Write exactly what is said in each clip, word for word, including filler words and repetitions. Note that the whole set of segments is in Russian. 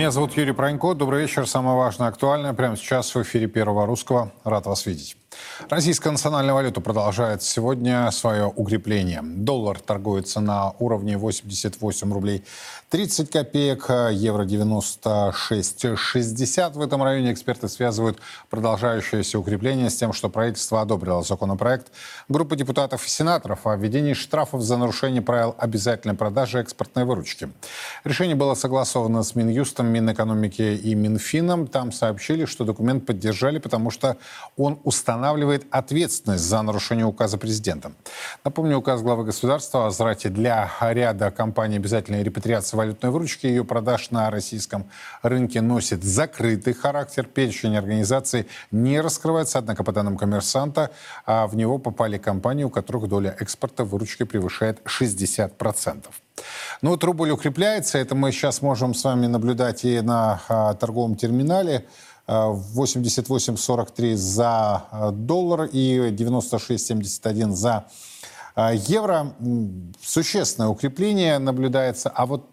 Меня зовут Юрий Пронько. Добрый вечер. Самое важное, актуальное прямо сейчас в эфире Первого Русского. Рад вас видеть. Российская национальная валюта продолжает сегодня свое укрепление. Доллар торгуется на уровне восемьдесят восемь рублей тридцать копеек, евро девяносто шесть шестьдесят. В этом районе эксперты связывают продолжающееся укрепление с тем, что правительство одобрило законопроект группы депутатов и сенаторов о введении штрафов за нарушение правил обязательной продажи экспортной выручки. Решение было согласовано с Минюстом, Минэкономики и Минфином. Там сообщили, что документ поддержали, потому что он устанавливает устанавливает ответственность за нарушение указа президента. Напомню, указ главы государства о возврате для ряда компаний обязательной репатриации валютной выручки и ее продаж на российском рынке носит закрытый характер. Перечень организаций не раскрывается, однако, по данным «Коммерсанта», в него попали компании, у которых доля экспорта выручки превышает шестьдесят процентов. Ну вот рубль укрепляется, это мы сейчас можем с вами наблюдать и на а, торговом терминале. восемьдесят восемь сорок три за доллар и девяносто шесть семьдесят один за евро. Существенное укрепление наблюдается. А вот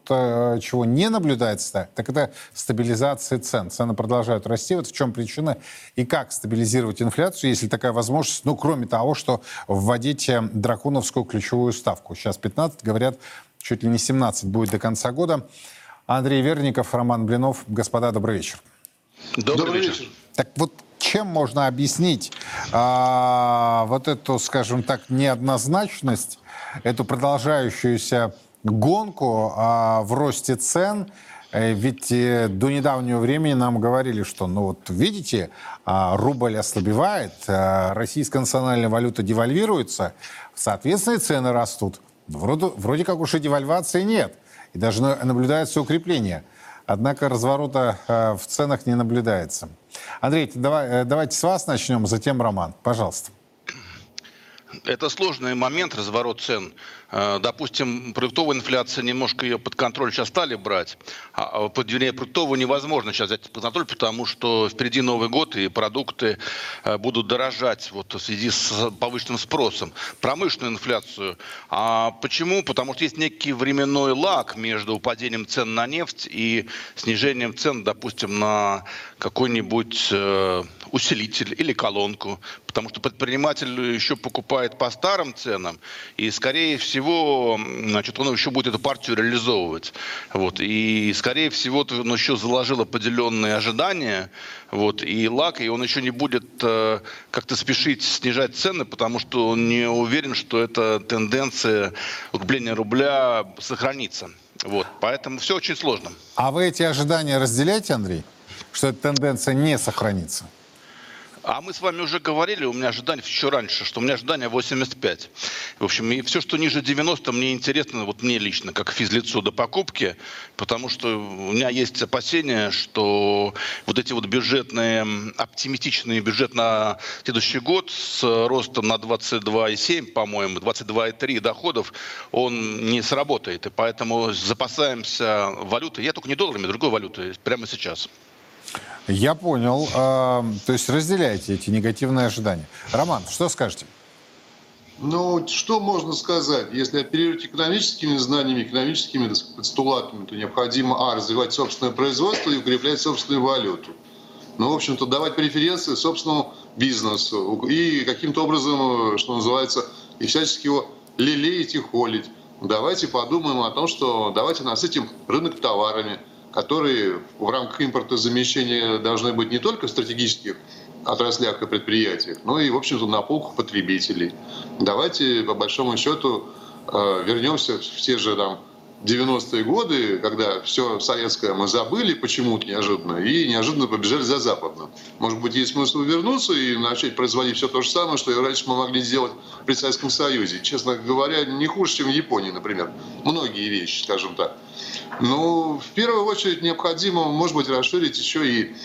чего не наблюдается, так это стабилизация цен. Цены продолжают расти. Вот в чем причина и как стабилизировать инфляцию, если такая возможность, ну кроме того, что вводить драконовскую ключевую ставку. Сейчас пятнадцать, говорят, чуть ли не семнадцать будет до конца года. Андрей Верников, Роман Блинов. Господа, добрый вечер. Добрый, Добрый вечер. вечер. Так вот, чем можно объяснить а, вот эту, скажем так, неоднозначность, эту продолжающуюся гонку а, в росте цен? Ведь до недавнего времени нам говорили, что, ну вот видите, рубль ослабевает, российская национальная валюта девальвируется, соответственно, цены растут. Вроде, вроде как уж и девальвации нет, и даже наблюдается укрепление. Однако разворота э, в ценах не наблюдается. Андрей, давай, э, давайте с вас начнем, затем Роман. Пожалуйста. Это сложный момент, разворот цен. Допустим, продуктовая инфляция, немножко ее под контроль сейчас стали брать. А, вернее, продуктовую невозможно сейчас взять под контроль, потому что впереди Новый год, и продукты будут дорожать вот, в связи с повышенным спросом. Промышленную инфляцию. А почему? Потому что есть некий временной лаг между падением цен на нефть и снижением цен, допустим, на какой-нибудь усилитель или колонку. Потому что предприниматель еще покупает по старым ценам, и, скорее всего, Всего, значит, он еще будет эту партию реализовывать. Вот. И, скорее всего, он еще заложил определенные ожидания вот, и лак, и он еще не будет э, как-то спешить снижать цены, потому что он не уверен, что эта тенденция укрепления рубля сохранится. Вот. Поэтому все очень сложно. А вы эти ожидания разделяете, Андрей, что эта тенденция не сохранится? А мы с вами уже говорили, у меня ожидание еще раньше, что у меня ожидание восемьдесят пять. В общем, и все, что ниже девяноста, мне интересно, вот мне лично, как физлицу до покупки, потому что у меня есть опасения, что вот эти вот бюджетные, оптимистичные бюджет на следующий год с ростом на двадцать два и семь, по-моему, двадцать два и три доходов, он не сработает. И поэтому запасаемся валютой, я только не долларами, другой валютой прямо сейчас. Я понял. То есть разделяете эти негативные ожидания. Роман, что скажете? Ну, что можно сказать? Если оперировать экономическими знаниями, экономическими постулатами, то необходимо а, развивать собственное производство и укреплять собственную валюту. Ну, в общем-то, давать преференции собственному бизнесу и каким-то образом, что называется, и всячески его лелеять и холить. Давайте подумаем о том, что давайте насытим рынок товарами, которые в рамках импортозамещения должны быть не только в стратегических отраслях и предприятиях, но и, в общем-то, на полках потребителей. Давайте, по большому счету, вернемся в те же там, девяностые годы, когда все советское мы забыли почему-то неожиданно, и неожиданно побежали за западным. Может быть, есть смысл вернуться и начать производить все то же самое, что и раньше мы могли сделать при Советском Союзе. Честно говоря, не хуже, чем в Японии, например. Многие вещи, скажем так. Но в первую очередь необходимо, может быть, расширить еще и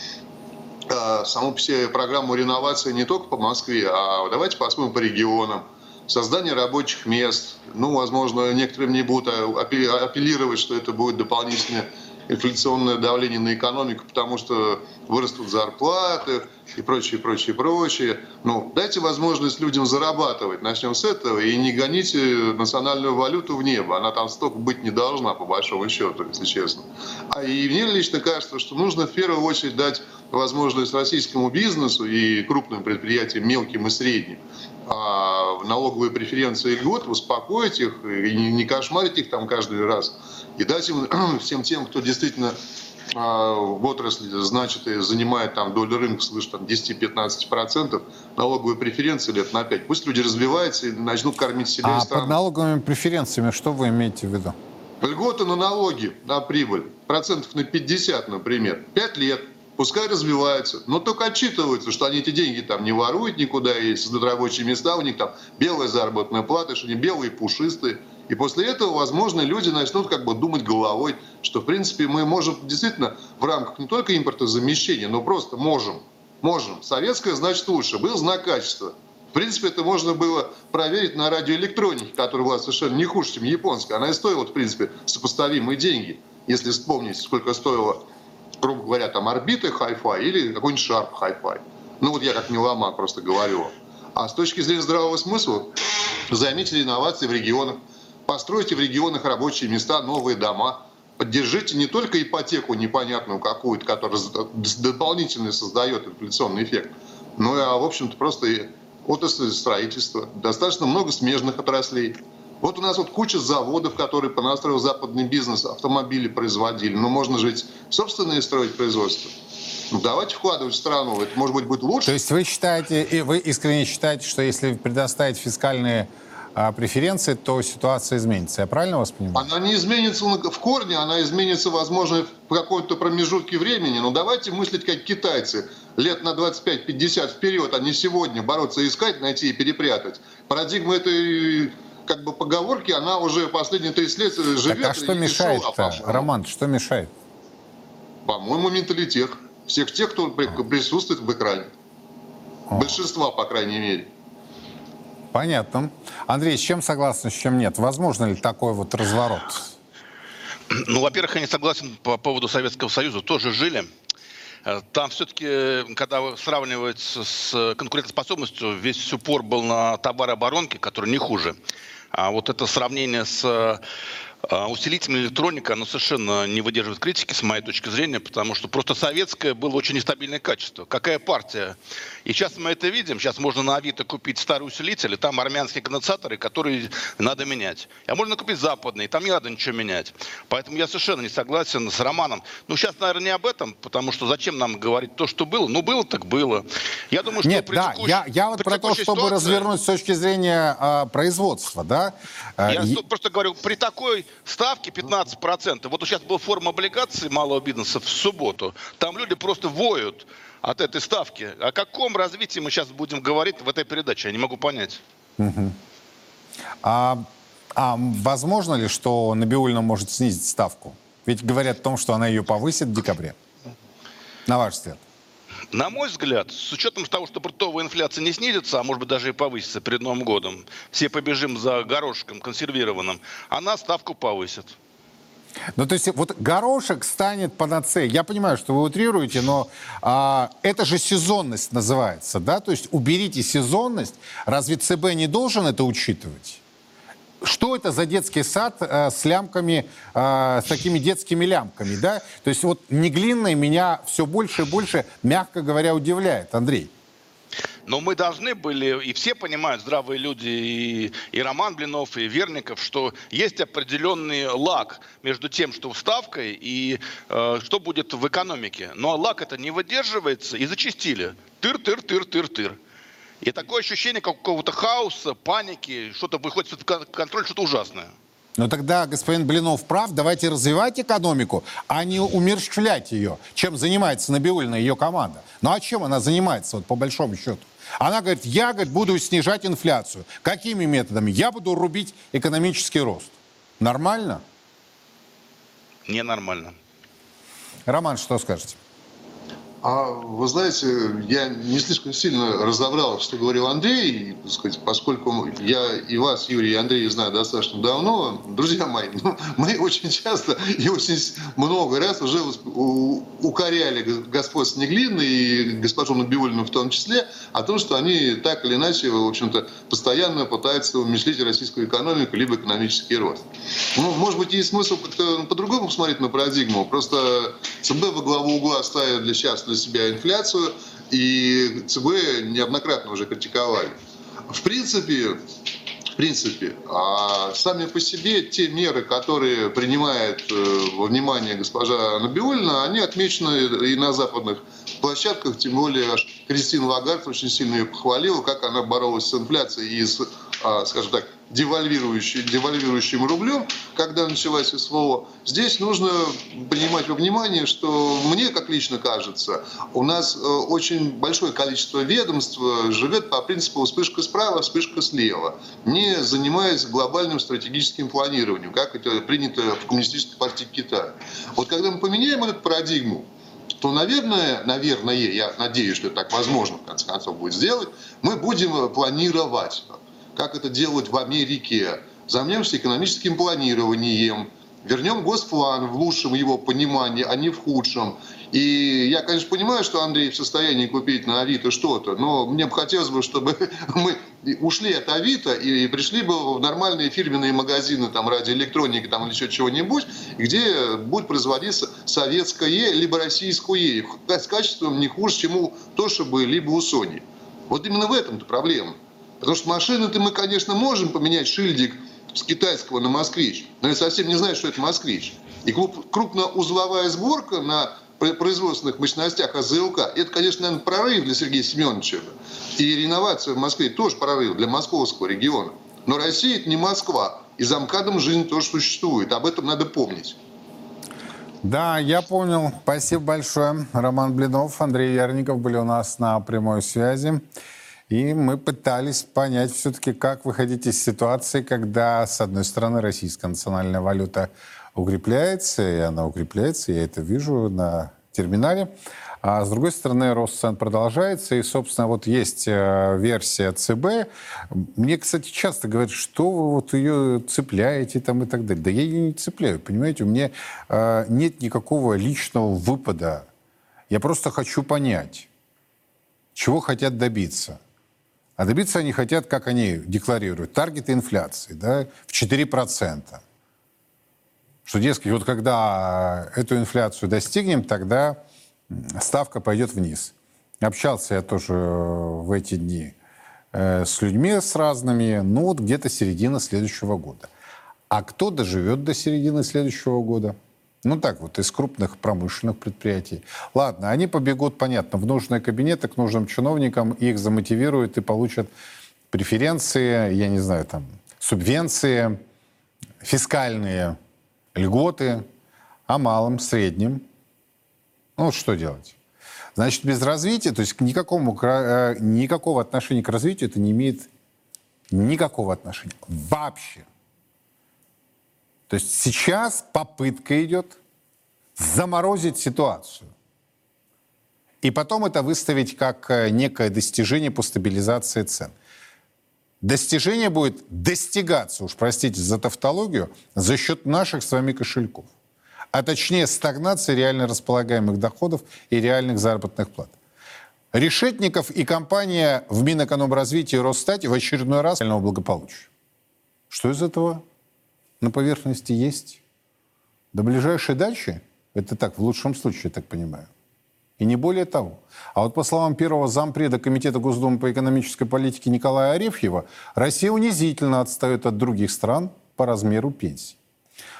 э, саму все программу реновации не только по Москве, а давайте посмотрим по регионам. Создание рабочих мест. Ну, возможно, некоторым не будут апеллировать, что это будет дополнительная инфляционное давление на экономику, потому что вырастут зарплаты и прочее, прочее, прочее. Ну, дайте возможность людям зарабатывать, начнем с этого, и не гоните национальную валюту в небо. Она там столько быть не должна, по большому счету, если честно. А и мне лично кажется, что нужно в первую очередь дать возможность российскому бизнесу и крупным предприятиям, мелким и средним, налоговые преференции и льготы, успокоить их и не кошмарить их там каждый раз. И дать им, всем тем, кто действительно в отрасли, значит, и занимает там долю рынка свыше там десяти-пятнадцати процентов, налоговые преференции лет на пять. Пусть люди развиваются и начнут кормить себя. А под налоговыми преференциями что вы имеете в виду? Льготы на налоги, на прибыль, процентов на пятьдесят, например, пять лет. Пускай развиваются, но только отчитываются, что они эти деньги там не воруют никуда, и создают рабочие места, у них там белая заработная плата, что они белые, пушистые. И после этого, возможно, люди начнут как бы думать головой, что, в принципе, мы можем действительно в рамках не только импортозамещения, но просто можем. Можем. Советское значит лучше. Был знак качества. В принципе, это можно было проверить на радиоэлектронике, которая была совершенно не хуже, чем японская. Она и стоила, в принципе, сопоставимые деньги. Если вспомнить, сколько стоило, грубо говоря, там орбиты хай-фай или какой-нибудь шарп хай-фай. Ну вот я как не лома просто говорю. А с точки зрения здравого смысла, займите инновации в регионах, постройте в регионах рабочие места, новые дома, поддержите не только ипотеку непонятную какую-то, которая дополнительно создает инфляционный эффект, но и, в общем-то, просто и отрасль строительства. Достаточно много смежных отраслей. Вот у нас вот куча заводов, которые понастроил западный бизнес, автомобили производили. Но можно жить собственное и строить производство. Ну, давайте вкладывать в страну, это может быть будет лучше. То есть вы считаете, и вы искренне считаете, что если предоставить фискальные а, преференции, то ситуация изменится. Я правильно вас понимаю? Она не изменится в корне, она изменится, возможно, в каком-то промежутке времени. Но давайте мыслить как китайцы. Лет на двадцать пять-пятьдесят вперед, а не сегодня бороться, искать, найти и перепрятать. Парадигма этой... как бы поговорки, она уже последние тридцать лет живет. Так, а что мешает-то, Роман, что мешает? По-моему, менталитет всех тех, кто присутствует в экране. О. Большинства, по крайней мере. Понятно. Андрей, с чем согласны, с чем нет? Возможно ли такой вот разворот? Ну, во-первых, я не согласен по поводу Советского Союза. Тоже жили. Там все-таки, когда сравнивается с конкурентоспособностью, весь упор был на товарооборонке, который не хуже. А вот это сравнение с усилителем электроника, оно совершенно не выдерживает критики, с моей точки зрения, потому что просто советское было очень нестабильное качество. Какая партия? И сейчас мы это видим. Сейчас можно на Авито купить старый усилитель, и там армянские конденсаторы, которые надо менять. А можно купить западные, там не надо ничего менять. Поэтому я совершенно не согласен с Романом. Ну, сейчас, наверное, не об этом, потому что зачем нам говорить то, что было? Ну, было так было. Я думаю, что... Нет, да, я, я вот про то, чтобы ситуации... развернуть с точки зрения э, производства, да? Я и... просто говорю, при такой ставки пятнадцать процентов. Вот сейчас была форма облигаций малого бизнеса в субботу. Там люди просто воют от этой ставки. О каком развитии мы сейчас будем говорить в этой передаче? Я не могу понять. Угу. А, а возможно ли, что Набиуллина может снизить ставку? Ведь говорят о том, что она ее повысит в декабре. На ваш взгляд? На мой взгляд, с учетом того, что продовольственная инфляция не снизится, а может быть даже и повысится перед Новым годом, все побежим за горошком консервированным, она ставку повысит. Ну, то есть вот горошек станет панацеей. Я понимаю, что вы утрируете, но а, это же сезонность называется, да? То есть уберите сезонность. Разве ЦБ не должен это учитывать? Что это за детский сад э, с лямками, э, с такими детскими лямками, да? То есть вот Неглинная меня все больше и больше, мягко говоря, удивляет, Андрей. Но мы должны были, и все понимают, здравые люди, и, и Роман Блинов, и Верников, что есть определенный лаг между тем, что ставкой и э, что будет в экономике. Но лаг это не выдерживается, и зачистили. Тыр-тыр-тыр-тыр-тыр. И такое ощущение какого-то хаоса, паники, что-то выходит из-под контроля, что-то ужасное. Ну тогда, господин Блинов прав, давайте развивать экономику, а не умерщвлять ее. Чем занимается Набиуллина и ее команда? Ну а чем она занимается, вот по большому счету? Она говорит, я говорит, буду снижать инфляцию. Какими методами? Я буду рубить экономический рост. Нормально? Ненормально. Роман, что скажете? А вы знаете, я не слишком сильно разобрал, что говорил Андрей, так сказать, поскольку я и вас, Юрий, и Андрея знаю достаточно давно, друзья мои, ну, мы очень часто и очень много раз уже укоряли господ Снеглина и госпожу Набиуллину в том числе о том, что они так или иначе, в общем-то, постоянно пытаются умешлить российскую экономику либо экономический рост. Ну, может быть, есть смысл по-другому посмотреть на парадигму. Просто ЦБ во главу угла ставит для счастья для себя инфляцию, и ЦБ неоднократно уже критиковали. В принципе, в принципе, а сами по себе те меры, которые принимает во внимание госпожа Набиуллина, они отмечены и на западных площадках, тем более Кристина Лагард очень сильно ее похвалила, как она боролась с инфляцией и с, скажем так, девальвирующим, девальвирующим рублем, когда началась СВО. Здесь нужно принимать во внимание, что мне, как лично кажется, у нас очень большое количество ведомств живет по принципу вспышка справа, вспышка слева, не занимаясь глобальным стратегическим планированием, как это принято в Коммунистической партии Китая. Вот когда мы поменяем эту парадигму, то, наверное, наверное, я надеюсь, что так возможно, в конце концов, будет сделать, мы будем планировать, как это делают в Америке. Займемся экономическим планированием, вернем Госплан в лучшем его понимании, а не в худшем. И я, конечно, понимаю, что Андрей в состоянии купить на Авито что-то, но мне бы хотелось бы, чтобы мы ушли от Авито и пришли бы в нормальные фирменные магазины там, радиоэлектроники там, или еще чего-нибудь, где будет производиться советское либо российское, с качеством не хуже, чем у Тоши либо у Сони. Вот именно в этом-то проблема. Потому что машины-то мы, конечно, можем поменять шильдик с китайского на «Москвич», но я совсем не знаю, что это «Москвич». И крупноузловая сборка на производственных мощностях А З Л К – это, конечно, наверное, прорыв для Сергея Семеновича. И реновация в Москве тоже прорыв для московского региона. Но Россия – это не Москва, и за МКАДом жизнь тоже существует. Об этом надо помнить. Да, я понял. Спасибо большое. Роман Блинов, Андрей Верников были у нас на прямой связи. И мы пытались понять все-таки, как выходить из ситуации, когда, с одной стороны, российская национальная валюта укрепляется, и она укрепляется, я это вижу на терминале, а с другой стороны, рост цен продолжается, и, собственно, вот есть версия ЦБ. Мне, кстати, часто говорят, что вы вот ее цепляете там и так далее. Да я ее не цепляю, понимаете, у меня нет никакого личного выпада. Я просто хочу понять, чего хотят добиться. А добиться они хотят, как они декларируют, таргеты инфляции, да, в четыре процента. Что, дескать, вот когда эту инфляцию достигнем, тогда ставка пойдет вниз. Общался я тоже в эти дни с людьми, с разными, ну вот где-то середина следующего года. А кто доживет до середины следующего года? Ну так вот, из крупных промышленных предприятий. Ладно, они побегут, понятно, в нужные кабинеты к нужным чиновникам, их замотивируют и получат преференции, я не знаю, там, субвенции, фискальные льготы, а малым, средним. Ну вот что делать? Значит, без развития, то есть к никакому, никакого отношения к развитию это не имеет никакого отношения вообще. То есть сейчас попытка идет заморозить ситуацию. И потом это выставить как некое достижение по стабилизации цен. Достижение будет достигаться, уж простите за тавтологию, за счет наших с вами кошельков. А точнее стагнации реально располагаемых доходов и реальных заработных плат. Решетников и компания в Минэкономразвитии и Росстате в очередной раз реального благополучия. Что из этого на поверхности есть? До ближайшей дачи, это так, в лучшем случае, я так понимаю. И не более того. А вот по словам первого зампреда Комитета Госдумы по экономической политике Николая Арефьева, Россия унизительно отстает от других стран по размеру пенсий.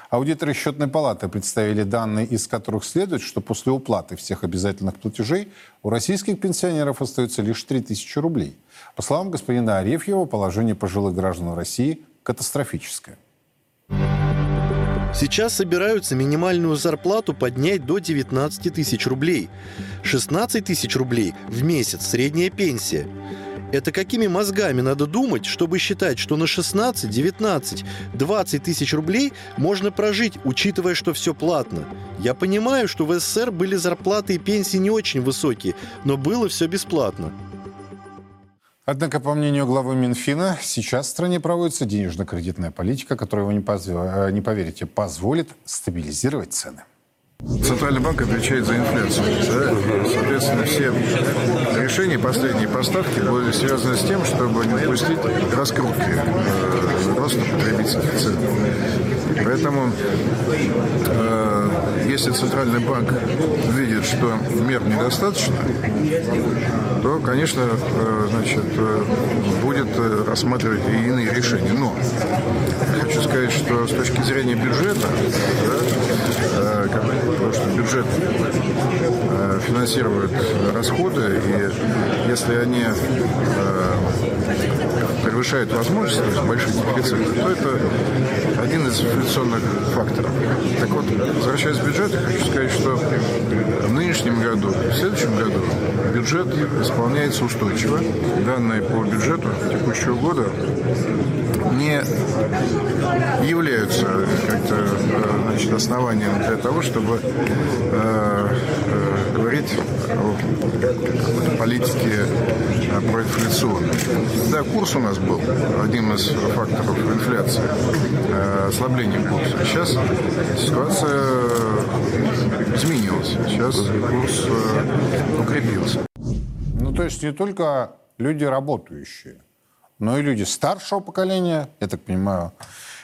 Аудиторы Счетной палаты представили данные, из которых следует, что после уплаты всех обязательных платежей у российских пенсионеров остается лишь три тысячи рублей. По словам господина Арефьева, положение пожилых граждан России катастрофическое. Сейчас собираются минимальную зарплату поднять до девятнадцати тысяч рублей. шестнадцать тысяч рублей в месяц средняя пенсия. Это какими мозгами надо думать, чтобы считать, что на шестнадцать, девятнадцать, двадцать тысяч рублей можно прожить, учитывая, что все платно? Я понимаю, что в СССР были зарплаты и пенсии не очень высокие, но было все бесплатно. Однако, по мнению главы Минфина, сейчас в стране проводится денежно-кредитная политика, которая, вы не, позв... не поверите, позволит стабилизировать цены. Центральный банк отвечает за инфляцию. Да? Соответственно, все решения, последние поставки были связаны с тем, чтобы не допустить раскрутки э, роста потребительских цен. Поэтому, э, если Центральный банк видит, что мер недостаточно, то, конечно, э, значит, э, будет рассматривать и иные решения. Но хочу сказать, что с точки зрения бюджета, да, э, потому что бюджет э, финансирует расходы, и если они э, превышают возможности, то есть большие дефициты, то это один из инфляционных факторов. Так вот, возвращаясь к бюджету, хочу сказать, что в нынешнем году, в следующем году бюджет исполняется устойчиво. Данные по бюджету текущего года не являются как-то, значит, основанием для того, чтобы э, э, говорить о политике э, проинфляционной. Да, курс у нас был одним из факторов инфляции, э, ослабление курса. Сейчас ситуация изменилась, сейчас курс э, укрепился. Ну, то есть не только люди работающие, но и люди старшего поколения, я так понимаю,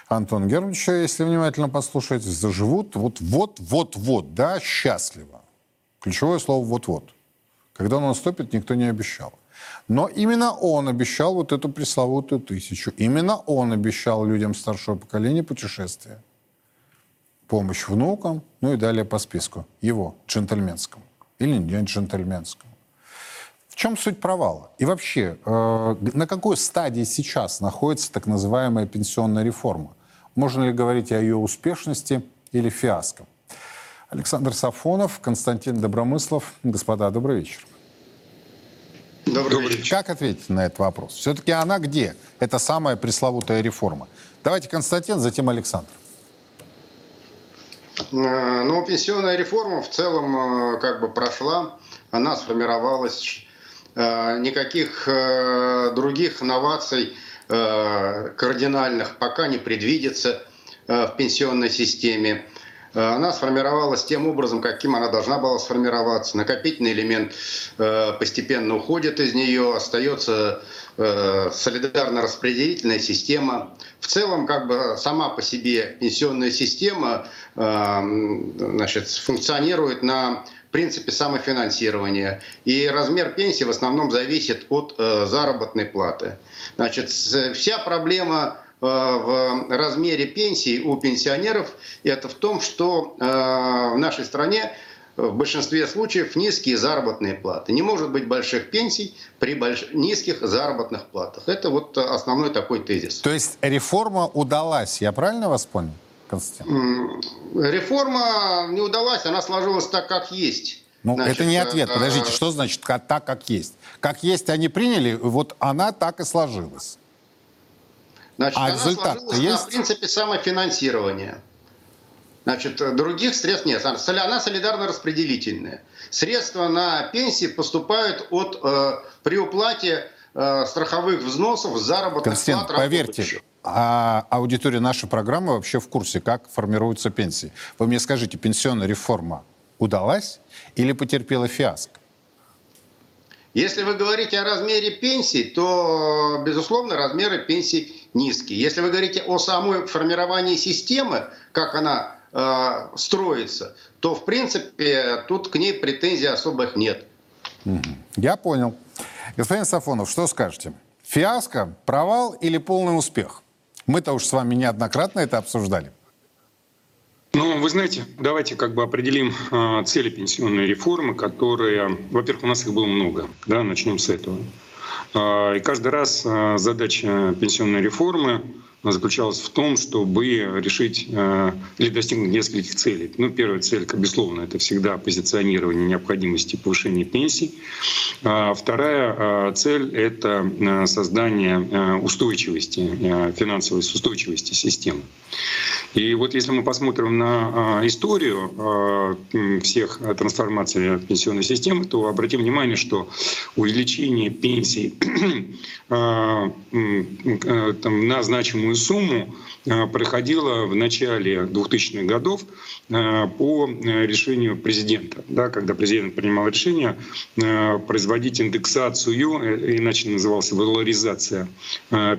Антон Германович, если внимательно послушать, заживут вот-вот-вот-вот, да, счастливо. Ключевое слово «вот-вот». Когда он наступит, никто не обещал. Но именно он обещал вот эту пресловутую тысячу. Именно он обещал людям старшего поколения путешествия, помощь внукам, ну и далее по списку. Его, джентльменскому. Или не джентльменскому. В чем суть провала? И вообще, э, на какой стадии сейчас находится так называемая пенсионная реформа? Можно ли говорить о ее успешности или фиаско? Александр Сафонов, Константин Добромыслов. Господа, добрый вечер. Добрый, добрый вечер. Как ответить на этот вопрос? Все-таки она где? Это самая пресловутая реформа. Давайте Константин, затем Александр. Ну, пенсионная реформа в целом как бы прошла. Она сформировалась... Никаких других новаций кардинальных пока не предвидится в пенсионной системе. Она сформировалась тем образом, каким она должна была сформироваться. Накопительный элемент постепенно уходит из нее, остается солидарно-распределительная система. В целом, как бы сама по себе пенсионная система, значит, функционирует на принципе самофинансирования. И размер пенсии в основном зависит от заработной платы. Значит, вся проблема в размере пенсии у пенсионеров это в том, что в нашей стране в большинстве случаев низкие заработные платы. Не может быть больших пенсий при больш... низких заработных платах. Это вот основной такой тезис. То есть реформа удалась, я правильно вас понял, Константин? Реформа не удалась, она сложилась так, как есть. Ну, значит, это не ответ. Подождите, что значит так, как есть? Как есть они приняли, вот она так и сложилась. Значит, а она сложилась есть? на принципе самофинансирования. Значит, других средств нет. Она солидарно-распределительная. Средства на пенсии поступают от, э, при уплате э, страховых взносов, заработных плат. Поверьте, а аудитория нашей программы вообще в курсе, как формируются пенсии. Вы мне скажите, пенсионная реформа удалась или потерпела фиаско? Если вы говорите о размере пенсий, то, безусловно, размеры пенсий низкие. Если вы говорите о самой формировании системы, как она э, строится, то, в принципе, тут к ней претензий особых нет. Я понял. Господин Сафонов, что скажете? Фиаско, провал или полный успех? Мы-то уж с вами неоднократно это обсуждали. Ну, вы знаете, давайте как бы определим э, цели пенсионной реформы, которые, во-первых, у нас их было много, да, начнем с этого. Э, и каждый раз э, задача пенсионной реформы заключалась в том, чтобы решить э, или достигнуть нескольких целей. Ну, первая цель, безусловно, это всегда позиционирование необходимости повышения пенсий. А вторая э, цель — это создание э, устойчивости, э, финансовой устойчивости системы. И вот если мы посмотрим на э, историю э, всех трансформаций пенсионной системы, то обратим внимание, что увеличение пенсий э, э, там, на значимую сумму проходила в начале двухтысячных годов по решению президента, да, когда президент принимал решение производить индексацию, иначе назывался валоризация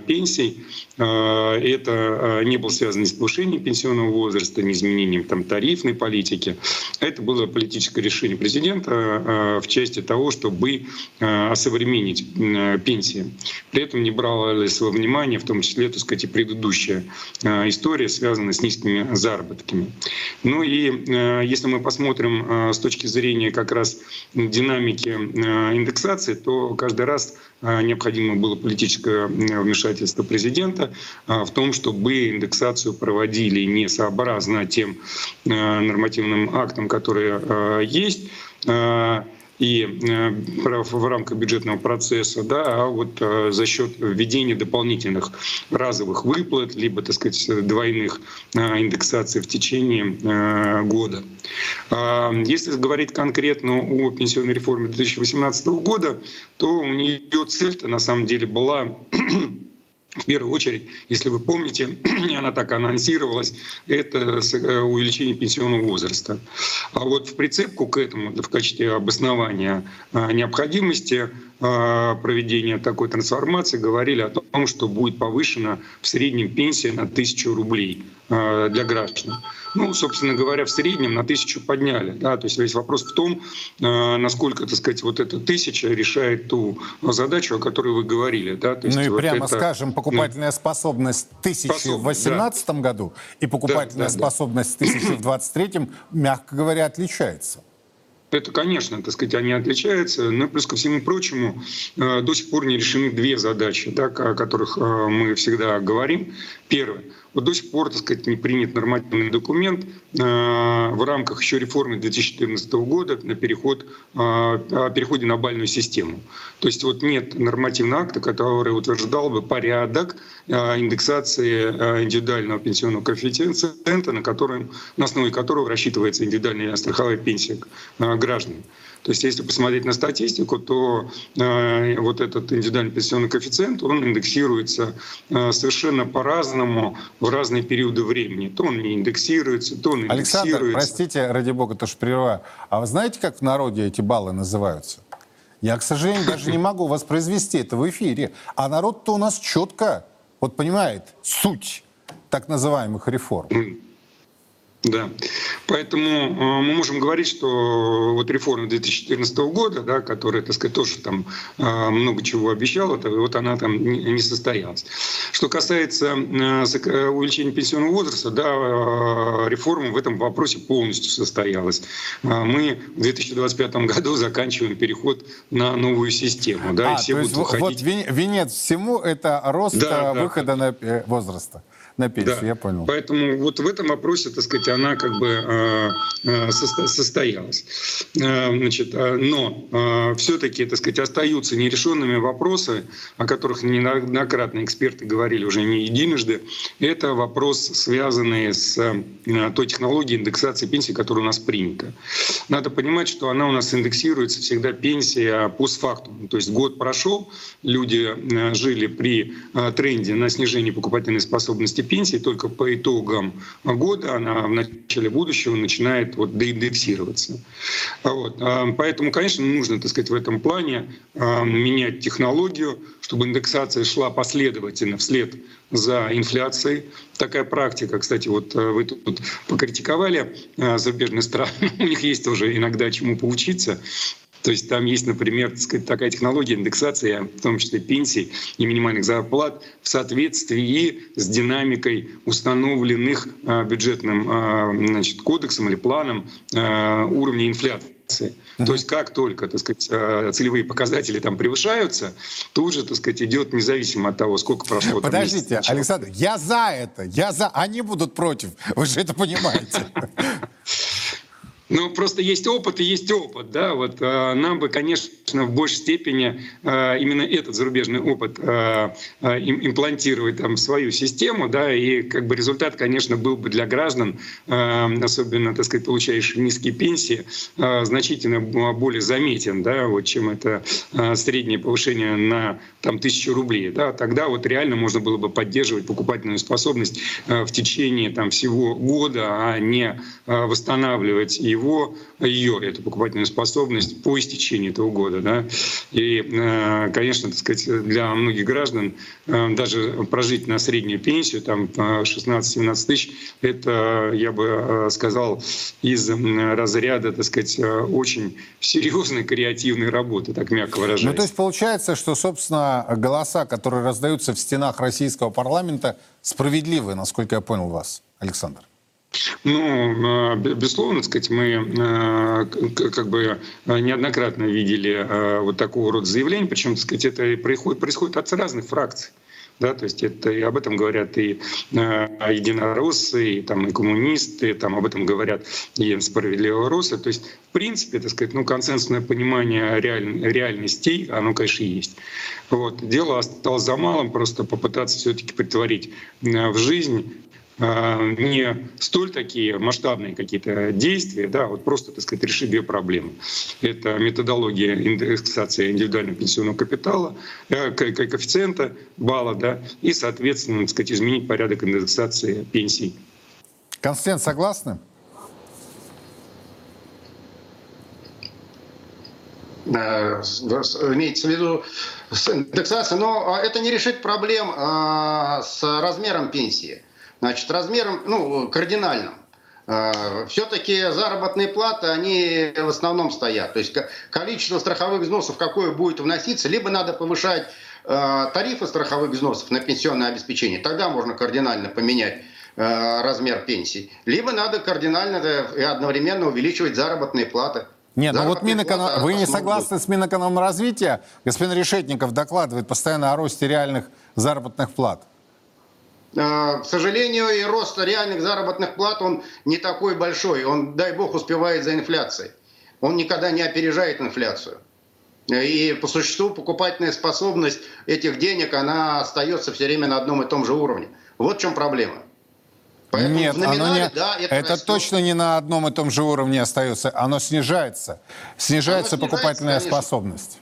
пенсий. Это не было связано ни с повышением пенсионного возраста, ни с изменением там, тарифной политики. Это было политическое решение президента в части того, чтобы осовременить пенсии. При этом не бралось во внимание, в том числе, так сказать, и предыдущая история, связанная с низкими заработками. Ну и если мы посмотрим с точки зрения как раз динамики индексации, то каждый раз необходимо было политическое вмешательство президента в том, чтобы индексацию проводили не сообразно тем нормативным актам, которые есть, и в рамках бюджетного процесса, да, а вот за счет введения дополнительных разовых выплат, либо, так сказать, двойных индексаций в течение года. Если говорить конкретно о пенсионной реформе две тысячи восемнадцатого года, то у нее цель-то на самом деле была... В первую очередь, если вы помните, она так анонсировалась, это увеличение пенсионного возраста. А вот в прицепку к этому, в качестве обоснования необходимости проведения такой трансформации, говорили о том, что будет повышена в среднем пенсия на тысячу рублей для граждан. Ну, собственно говоря, в среднем на тысячу подняли. Да? То есть весь вопрос в том, насколько, так сказать, вот эта тысяча решает ту задачу, о которой вы говорили. Да? То есть ну и вот прямо это, скажем, покупательная ну, способность тысячи способ, в двадцать восемнадцатом да. году и покупательная да, да, способность да. тысячи в двадцать третьем, мягко говоря, отличается. Это, конечно, так сказать, они отличаются, но плюс ко всему прочему до сих пор не решены две задачи, да, о которых мы всегда говорим. Первое. Вот до сих пор, так сказать, не принят нормативный документ в рамках еще реформы две тысячи четырнадцатого года на переход, о переходе на бальную систему. То есть вот нет нормативного акта, который утверждал бы порядок индексации индивидуального пенсионного коэффициента, на, котором, на основе которого рассчитывается индивидуальная страховая пенсия граждан. То есть если посмотреть на статистику, то э, вот этот индивидуальный пенсионный коэффициент, он индексируется э, совершенно по-разному в разные периоды времени. То он не индексируется, то он индексируется. Александр, простите, ради бога, то что прерываю. А вы знаете, как в народе эти баллы называются? Я, к сожалению, даже не могу воспроизвести это в эфире. А народ-то у нас четко вот понимает суть так называемых реформ. Да, поэтому э, мы можем говорить, что вот реформа две тысячи четырнадцатого года, да, которая, так сказать, тоже там э, много чего обещала, то вот она там не, не состоялась. Что касается э, увеличения пенсионного возраста, да, э, реформа в этом вопросе полностью состоялась. Э, мы в две тысячи двадцать пятом году заканчиваем переход на новую систему, да, а, и все будут выходить. Вот венец всему это рост да, выхода да. на э, возраста. На пенсию, да. Я понял. Поэтому вот в этом вопросе, так сказать, она как бы э, состоялась. Э, значит, э, но э, все-таки, так сказать, остаются нерешенными вопросы, о которых неоднократно эксперты говорили уже не единожды. Это вопрос, связанный с э, той технологией индексации пенсии, которая у нас принята. Надо понимать, что она у нас индексируется всегда пенсия постфактум. То есть год прошел, люди э, жили при э, тренде на снижение покупательной способности пенсии, только по итогам года она в начале будущего начинает вот доиндексироваться. Вот. Поэтому, конечно, нужно, так сказать, в этом плане менять технологию, чтобы индексация шла последовательно вслед за инфляцией. Такая практика, кстати, вот вы тут покритиковали зарубежные страны, у них есть тоже иногда чему поучиться. То есть там есть, например, так сказать, такая технология индексации, в том числе пенсий и минимальных зарплат, в соответствии с динамикой установленных бюджетным, значит, кодексом или планом уровня инфляции. Да. То есть как только, так сказать, целевые показатели там превышаются, тут же, так сказать, идет независимо от того, сколько прошло. Подождите, месяца. Александр, я за это, я за, они будут против, вы же это понимаете. Ну, просто есть опыт и есть опыт, да, вот э, нам бы, конечно, в большей степени э, именно этот зарубежный опыт э, э, имплантировать там в свою систему, да, и как бы результат, конечно, был бы для граждан, э, особенно, так сказать, получающих низкие пенсии, э, значительно более заметен, да, вот чем это э, среднее повышение на там тысячу рублей, да, тогда вот реально можно было бы поддерживать покупательную способность э, в течение там всего года, а не э, восстанавливать его. Его, ее, эту покупательную способность по истечении этого года. Да? И, конечно, так сказать, для многих граждан даже прожить на среднюю пенсию, там шестнадцать-семнадцать тысяч, это, я бы сказал, из разряда, так сказать, очень серьезной креативной работы, так мягко выражаясь. Ну, то есть получается, что, собственно, голоса, которые раздаются в стенах российского парламента, справедливы, насколько я понял вас, Александр. Ну, безусловно, так сказать, мы как бы неоднократно видели вот такого рода заявления, причем, так сказать, это происходит, происходит от разных фракций. Да, то есть это, и об этом говорят и э, единороссы, и, там, и коммунисты, и, там, об этом говорят и справедливые россы. То есть, в принципе, так сказать, ну, консенсусное понимание реаль, реальностей, оно, конечно, есть. Вот. Дело осталось за малым, просто попытаться все-таки притворить э, в жизнь не столь такие масштабные какие-то действия, да, вот просто, так сказать, решить две проблемы. Это методология индексации индивидуального пенсионного капитала, э, коэффициента, балла, да, и, соответственно, так сказать, изменить порядок индексации пенсий. Константин, согласны? Имеется в виду индексация, но это не решит проблем с размером пенсии. Значит, размером, ну, кардинальным. Все-таки заработные платы, они в основном стоят. То есть количество страховых взносов, какое будет вноситься, либо надо повышать тарифы страховых взносов на пенсионное обеспечение, тогда можно кардинально поменять размер пенсии, либо надо кардинально и одновременно увеличивать заработные платы. Нет, да, ну вот Минэконом... вы не согласны с Минэкономразвития? Господин Решетников докладывает постоянно о росте реальных заработных плат. К сожалению, и рост реальных заработных плат, он не такой большой. Он, дай бог, успевает за инфляцией. Он никогда не опережает инфляцию. И по существу покупательная способность этих денег, она остается все время на одном и том же уровне. Вот в чем проблема. Поэтому Нет, в номинале, не... да, это, это точно не на одном и том же уровне остается. Оно снижается. Снижается, снижается покупательная конечно. способность.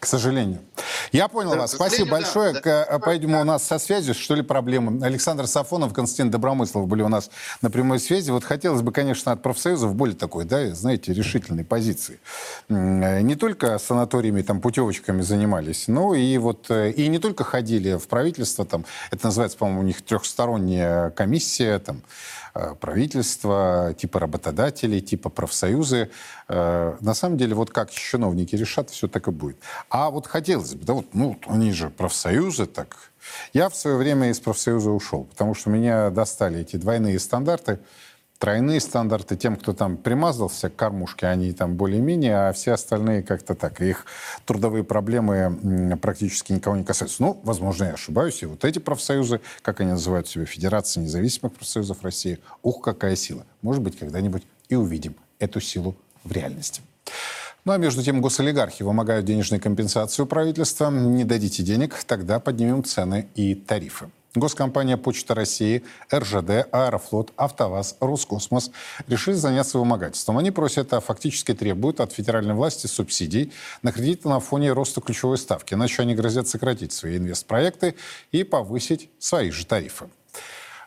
К сожалению. Я понял вас. Спасибо большое. По-видимому, у нас со связью, что ли, проблемы. Александр Сафонов, Константин Добромыслов были у нас на прямой связи. Вот хотелось бы, конечно, от профсоюзов более такой, да, знаете, решительной позиции. Не только санаториями, там, путевочками занимались, но и вот, и не только ходили в правительство, там, это называется, по-моему, у них трехсторонняя комиссия, там, правительство, типа работодателей, типа профсоюзы. На самом деле, вот как чиновники решат, все так и будет. А вот хотелось бы, да вот, ну, они же профсоюзы, так... Я в свое время из профсоюза ушел, потому что меня достали эти двойные стандарты, тройные стандарты. Тем, кто там примазался к кормушке, они там более-менее, а все остальные как-то так. Их трудовые проблемы практически никого не касаются. Ну, возможно, я ошибаюсь. И вот эти профсоюзы, как они называют себя, Федерация независимых профсоюзов России, ух, какая сила. Может быть, когда-нибудь и увидим эту силу в реальности. Ну а между тем госолигархи вымогают денежную компенсацию правительства. Не дадите денег, тогда поднимем цены и тарифы. Госкомпания «Почта России», эр же дэ, «Аэрофлот», «АвтоВАЗ», «Роскосмос» решили заняться вымогательством. Они просят, а фактически требуют от федеральной власти субсидий на кредиты на фоне роста ключевой ставки. Иначе они грозят сократить свои инвестпроекты и повысить свои же тарифы.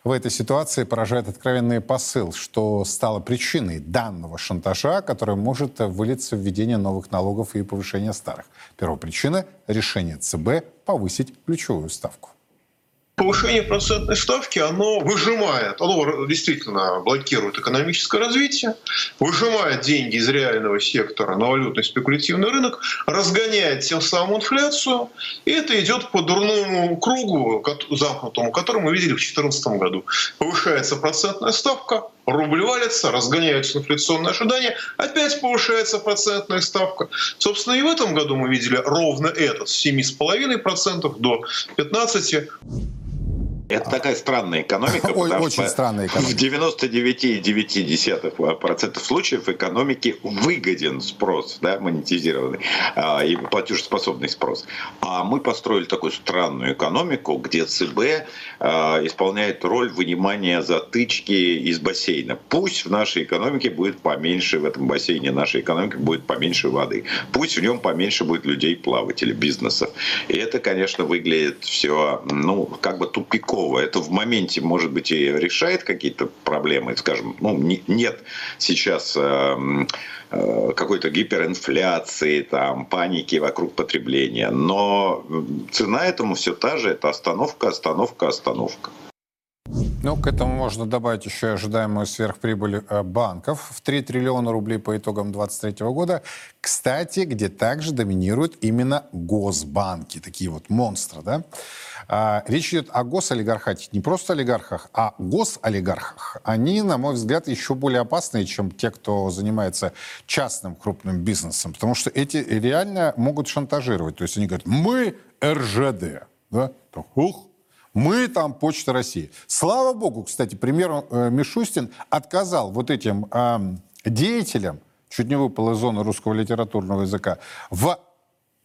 В этой ситуации поражает откровенный посыл, что стало причиной данного шантажа, который может вылиться в введение новых налогов и повышение старых. Первопричина – решение цэ бэ повысить ключевую ставку. Повышение процентной ставки, оно выжимает, оно действительно блокирует экономическое развитие, выжимает деньги из реального сектора на валютный спекулятивный рынок, разгоняет тем самым инфляцию, и это идет по дурному кругу, замкнутому, который мы видели в две тысячи четырнадцатом году. Повышается процентная ставка, Рубль валится, разгоняются инфляционные ожидания, опять повышается процентная ставка. Собственно, и в этом году мы видели ровно это, с семь и пять десятых процента до пятнадцати процентов. Это такая странная экономика, потому что в девяноста девяти и девяти десятых процентов случаев экономике выгоден спрос, да, монетизированный, и платежеспособный спрос. А мы построили такую странную экономику, где ЦБ исполняет роль вынимания затычки из бассейна. Пусть в нашей экономике будет поменьше, в этом бассейне нашей экономики будет поменьше воды. Пусть в нем поменьше будет людей плавать или бизнесов. И это, конечно, выглядит все, ну, как бы тупиково. Это в моменте, может быть, и решает какие-то проблемы, скажем, ну, не, нет сейчас э, э, какой-то гиперинфляции, там, паники вокруг потребления, но цена этому все та же, это остановка, остановка, остановка. Ну, к этому можно добавить еще и ожидаемую сверхприбыль банков в три триллиона рублей по итогам две тысячи двадцать третьего года. Кстати, где также доминируют именно госбанки, такие вот монстры, да? А, речь идет о госолигархате, не просто олигархах, а госолигархах. Они, на мой взгляд, еще более опасные, чем те, кто занимается частным крупным бизнесом, потому что эти реально могут шантажировать. То есть они говорят, мы эр же дэ, да? Ух! Мы там Почта России. Слава богу, кстати, премьер Мишустин отказал вот этим э, деятелям, чуть не выпал из зоны русского литературного языка, в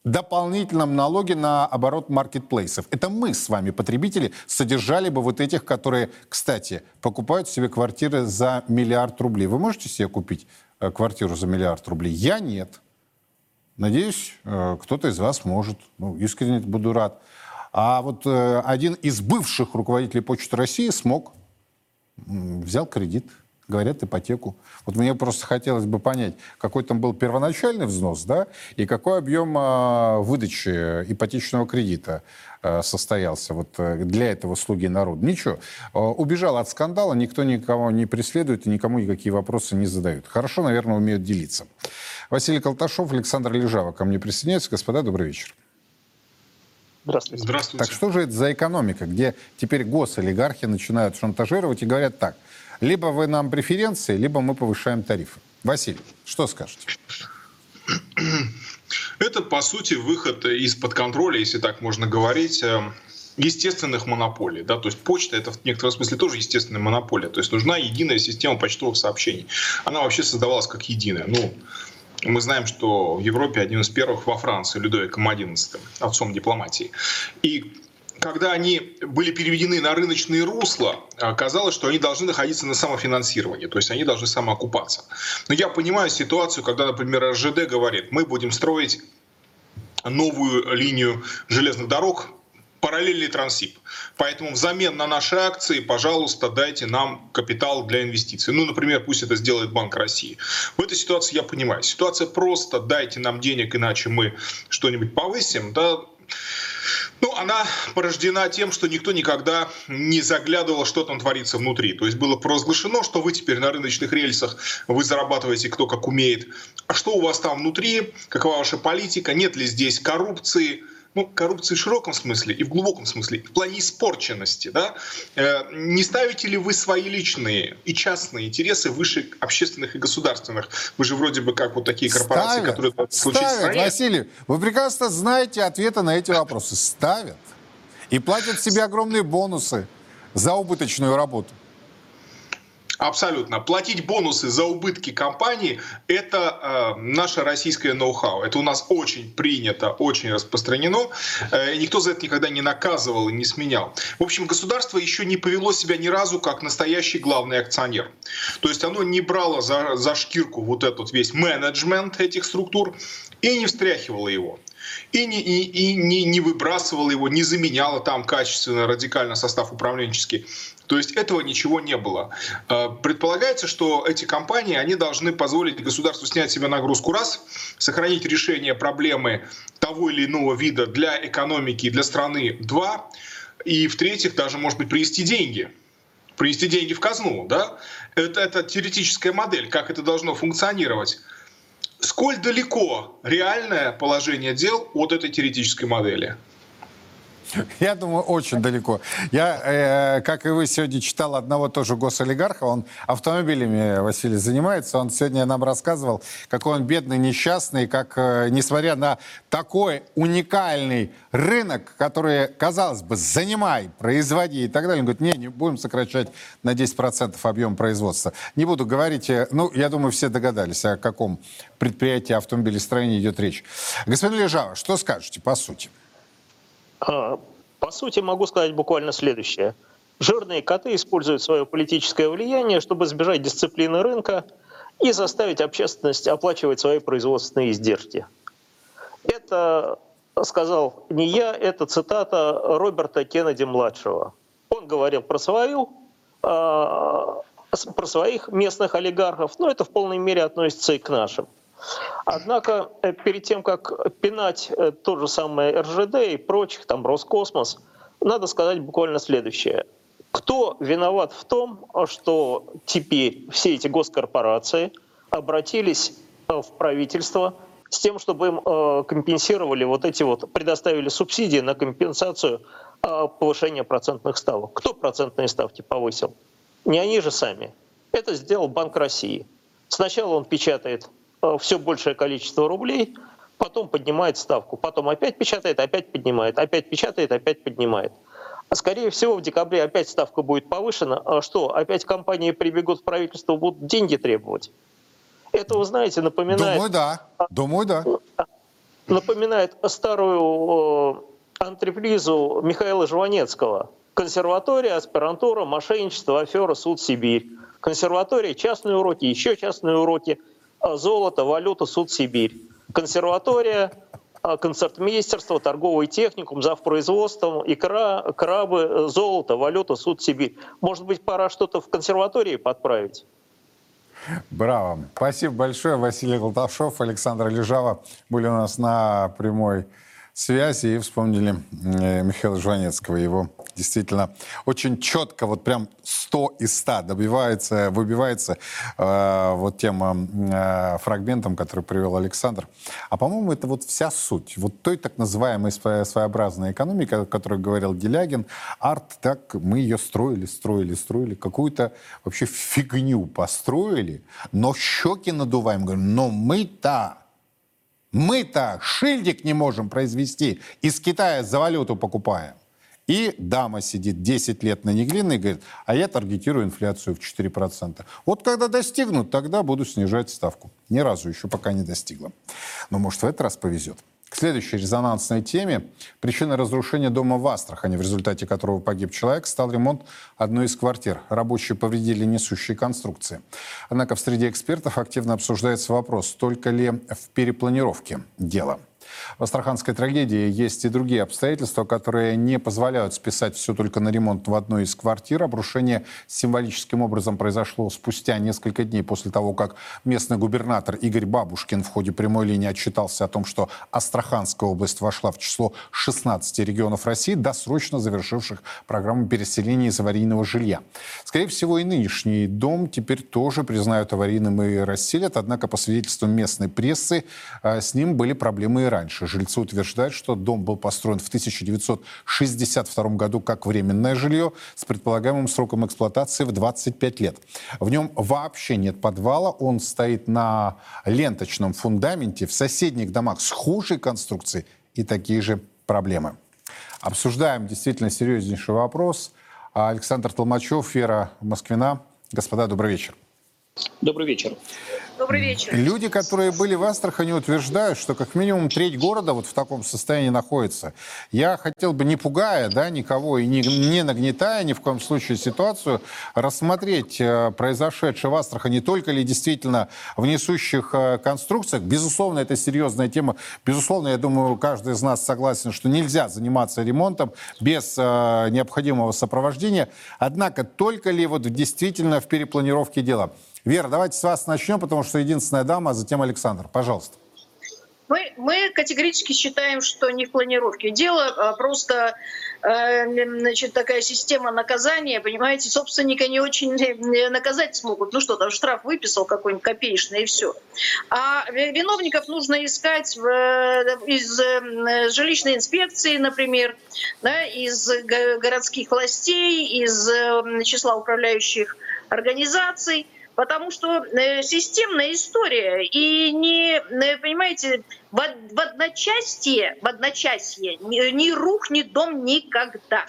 дополнительном налоге на оборот маркетплейсов. Это мы с вами, потребители, содержали бы вот этих, которые, кстати, покупают себе квартиры за миллиард рублей. Вы можете себе купить квартиру за миллиард рублей? Я нет. Надеюсь, кто-то из вас может. Ну, искренне буду рад. А вот э, один из бывших руководителей Почты России смог, взял кредит, говорят, ипотеку. Вот мне просто хотелось бы понять, какой там был первоначальный взнос, да, и какой объем э, выдачи ипотечного кредита э, состоялся вот э, для этого слуги народа. Ничего, э, убежал от скандала, никто никого не преследует и никому никакие вопросы не задают. Хорошо, наверное, умеют делиться. Василий Колташов, Александр Лежава ко мне присоединяются. Господа, добрый вечер. Здравствуйте. Здравствуйте. Так что же это за экономика, где теперь госолигархи начинают шантажировать и говорят так, либо вы нам преференции, либо мы повышаем тарифы. Василий, что скажете? Это, по сути, выход из-под контроля, если так можно говорить, естественных монополий. Да? То есть почта — это в некотором смысле тоже естественная монополия. То есть нужна единая система почтовых сообщений. Она вообще создавалась как единая. Ну, мы знаем, что в Европе один из первых во Франции, Людовиком одиннадцатым, отцом дипломатии. И когда они были переведены на рыночные русла, оказалось, что они должны находиться на самофинансировании, то есть они должны самоокупаться. Но я понимаю ситуацию, когда, например, эр же дэ говорит, мы будем строить новую линию железных дорог, параллельный трансип. Поэтому взамен на наши акции, пожалуйста, дайте нам капитал для инвестиций. Ну, например, пусть это сделает Банк России. В этой ситуации я понимаю. Ситуация просто дайте нам денег, иначе мы что-нибудь повысим. Да? Ну, она порождена тем, что никто никогда не заглядывал, что там творится внутри. То есть было провозглашено, что вы теперь на рыночных рельсах, вы зарабатываете кто как умеет. А что у вас там внутри, какова ваша политика, нет ли здесь коррупции? Ну, коррупции в широком смысле и в глубоком смысле, в плане испорченности, да? Не ставите ли вы свои личные и частные интересы выше общественных и государственных? Вы же вроде бы как вот такие корпорации, ставят, которые случились в стране. Василий, вы прекрасно знаете ответы на эти вопросы. Ставят и платят себе огромные бонусы за убыточную работу. Абсолютно. Платить бонусы за убытки компании – это э, наше российское ноу-хау. Это у нас очень принято, очень распространено. Э, никто за это никогда не наказывал и не сменял. В общем, государство еще не повело себя ни разу как настоящий главный акционер. То есть оно не брало за, за шкирку вот этот весь менеджмент этих структур и не встряхивало его. И, не, и, и не, не выбрасывала его, не заменяла там качественно, радикально состав управленческий. То есть этого ничего не было. Предполагается, что эти компании, они должны позволить государству снять себе нагрузку раз, сохранить решение проблемы того или иного вида для экономики и для страны два, и в-третьих, даже, может быть, привести деньги. Привести деньги в казну, да? Это, это теоретическая модель, как это должно функционировать. Сколь далеко реальное положение дел от этой теоретической модели? Я думаю, очень далеко. Я, э, как и вы, сегодня читал одного тоже госолигарха. Он автомобилями, Василий, занимается. Он сегодня нам рассказывал, какой он бедный, несчастный, как, э, несмотря на такой уникальный рынок, который, казалось бы, занимай, производи и так далее. Он говорит, не, не будем сокращать на десять процентов объем производства. Не буду говорить, ну, я думаю, все догадались, о каком предприятии автомобилестроения идет речь. Господин Лежава, что скажете по сути? По сути, могу сказать буквально следующее. Жирные коты используют свое политическое влияние, чтобы сбежать дисциплины рынка и заставить общественность оплачивать свои производственные издержки. Это сказал не я, это цитата Роберта Кеннеди-младшего. Он говорил про, свою, про своих местных олигархов, но это в полной мере относится и к нашим. Однако перед тем, как пинать тот же самый эр жэ дэ и прочих, там Роскосмос, надо сказать буквально следующее. Кто виноват в том, что теперь все эти госкорпорации обратились в правительство с тем, чтобы им компенсировали вот эти вот, предоставили субсидии на компенсацию повышения процентных ставок? Кто процентные ставки повысил? Не они же сами. Это сделал Банк России. Сначала он печатает все большее количество рублей, потом поднимает ставку, потом опять печатает, опять поднимает, опять печатает, опять поднимает. Скорее всего, в декабре опять ставка будет повышена. А что, опять компании прибегут в правительство, будут деньги требовать? Это, вы знаете, напоминает... Думаю, да. Думаю, да. Напоминает старую антрепризу Михаила Жванецкого. Консерватория, аспирантура, мошенничество, афера, суд, Сибирь. Консерватория, частные уроки, еще частные уроки. Золото, валюта, суд, Сибирь. Консерватория, концертмейстерство, торговый техникум, завпроизводством, икра, крабы, золото, валюта, суд, Сибирь. Может быть, пора что-то в консерватории подправить? Браво. Спасибо большое. Василий Колташов, Александр Лежава были у нас на прямой связи и вспомнили Михаила Жванецкого. Его действительно очень четко, вот прям сто из ста добивается, выбивается э, вот тем э, фрагментом, который привел Александр. А, по-моему, это вот вся суть. Вот той так называемой своеобразной экономики, о которой говорил Делягин, арт, так мы ее строили, строили, строили. Какую-то вообще фигню построили, но щеки надуваем. Говорим, но мы-то... Мы-то шильдик не можем произвести, из Китая за валюту покупаем. И дама сидит десять лет на Неглинной и говорит, а я таргетирую инфляцию в четыре процента. Вот когда достигнут, тогда буду снижать ставку. Ни разу еще пока не достигла. Но может в этот раз повезет. К следующей резонансной теме. Причиной разрушения дома в Астрахани, в результате которого погиб человек, стал ремонт одной из квартир. Рабочие повредили несущие конструкции. Однако в среде экспертов активно обсуждается вопрос, только ли в перепланировке дело. В астраханской трагедии есть и другие обстоятельства, которые не позволяют списать все только на ремонт в одной из квартир. Обрушение символическим образом произошло спустя несколько дней после того, как местный губернатор Игорь Бабушкин в ходе прямой линии отчитался о том, что Астраханская область вошла в число шестнадцати регионов России, досрочно завершивших программу переселения из аварийного жилья. Скорее всего, и нынешний дом теперь тоже признают аварийным и расселят. Однако, по свидетельству местной прессы, с ним были проблемы и раньше. Раньше. Жильцы утверждают, что дом был построен в тысяча девятьсот шестьдесят втором году как временное жилье с предполагаемым сроком эксплуатации в двадцать пять лет. В нем вообще нет подвала, он стоит на ленточном фундаменте, в соседних домах с худшей конструкцией и такие же проблемы. Обсуждаем действительно серьезнейший вопрос. Александр Толмачев, Вера Москвина. Господа, добрый вечер. Добрый вечер. Добрый вечер. Люди, которые были в Астрахани, утверждают, что как минимум треть города вот в таком состоянии находится. Я хотел бы, не пугая да, никого и не, не нагнетая ни в коем случае ситуацию, рассмотреть э, произошедшее в Астрахани, только ли действительно в несущих э, конструкциях. Безусловно, это серьезная тема. Безусловно, я думаю, каждый из нас согласен, что нельзя заниматься ремонтом без э, необходимого сопровождения. Однако, только ли вот действительно в перепланировке дела? Вера, давайте с вас начнем, потому что единственная дама, а затем Александр. Пожалуйста. Мы, мы категорически считаем, что не в планировке. Дело просто, значит, такая система наказания, понимаете, собственника не очень наказать смогут. Ну что, там штраф выписал какой-нибудь копеечный и все. А виновников нужно искать в, из жилищной инспекции, например, да, из городских властей, из числа управляющих организаций. Потому что системная история, и не, понимаете, в одночасье, в одночасье не рухнет дом никогда.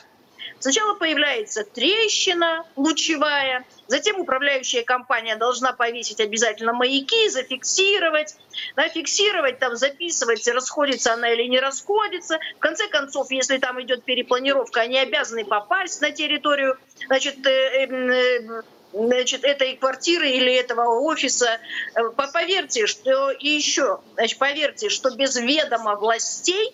Сначала появляется трещина лучевая, затем управляющая компания должна повесить обязательно маяки, зафиксировать, да, фиксировать, там, записывать, расходится она или не расходится. В конце концов, если там идет перепланировка, они обязаны попасть на территорию, значит, Значит, этой квартиры или этого офиса. Поверьте, что и еще, значит, поверьте, что без ведома властей,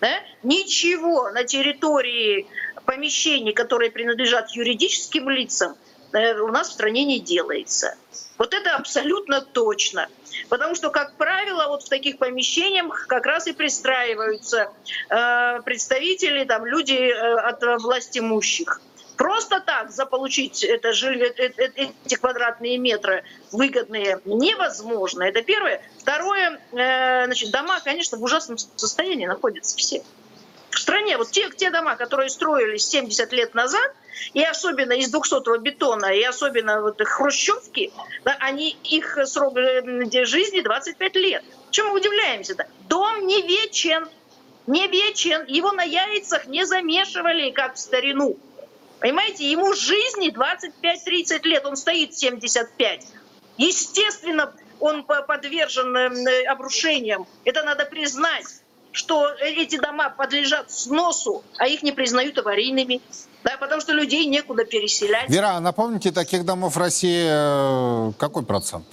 да, ничего на территории помещений, которые принадлежат юридическим лицам, у нас в стране не делается. Вот это абсолютно точно. Потому что, как правило, вот в таких помещениях как раз и пристраиваются э, представители, там, люди э, от власть имущих. Просто так заполучить это жилье, эти квадратные метры выгодные невозможно. Это первое. Второе, значит, дома, конечно, в ужасном состоянии находятся все. В стране вот те, те дома, которые строились семьдесят лет назад, и особенно из двухсотого бетона, и особенно вот хрущевки, да, они, их срок жизни двадцать пять лет. Чему мы удивляемся-то? Дом не вечен, не вечен. Его на яйцах не замешивали, как в старину. Понимаете, ему жизни двадцать пять-тридцать лет, он стоит семьдесят пять. Естественно, он подвержен обрушениям. Это надо признать, что эти дома подлежат сносу, а их не признают аварийными, да, потому что людей некуда переселять. Вера, напомните, таких домов в России какой процент?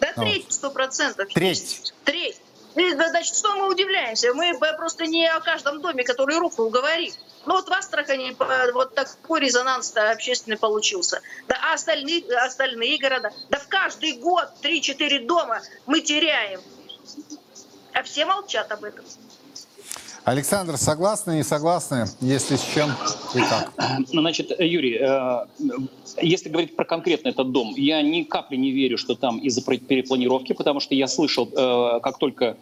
Да ну, треть, сто процентов. Треть? Треть. Значит, что мы удивляемся? Мы просто не о каждом доме, который руку говорит. Ну вот в Астрахани вот такой резонанс общественный получился. Да, а остальные, остальные города? Да в каждый год три-четыре дома мы теряем. А все молчат об этом. Александр, согласны, не согласны, если с чем и как? Значит, Юрий, если говорить про конкретно этот дом, я ни капли не верю, что там из-за перепланировки, потому что я слышал, как только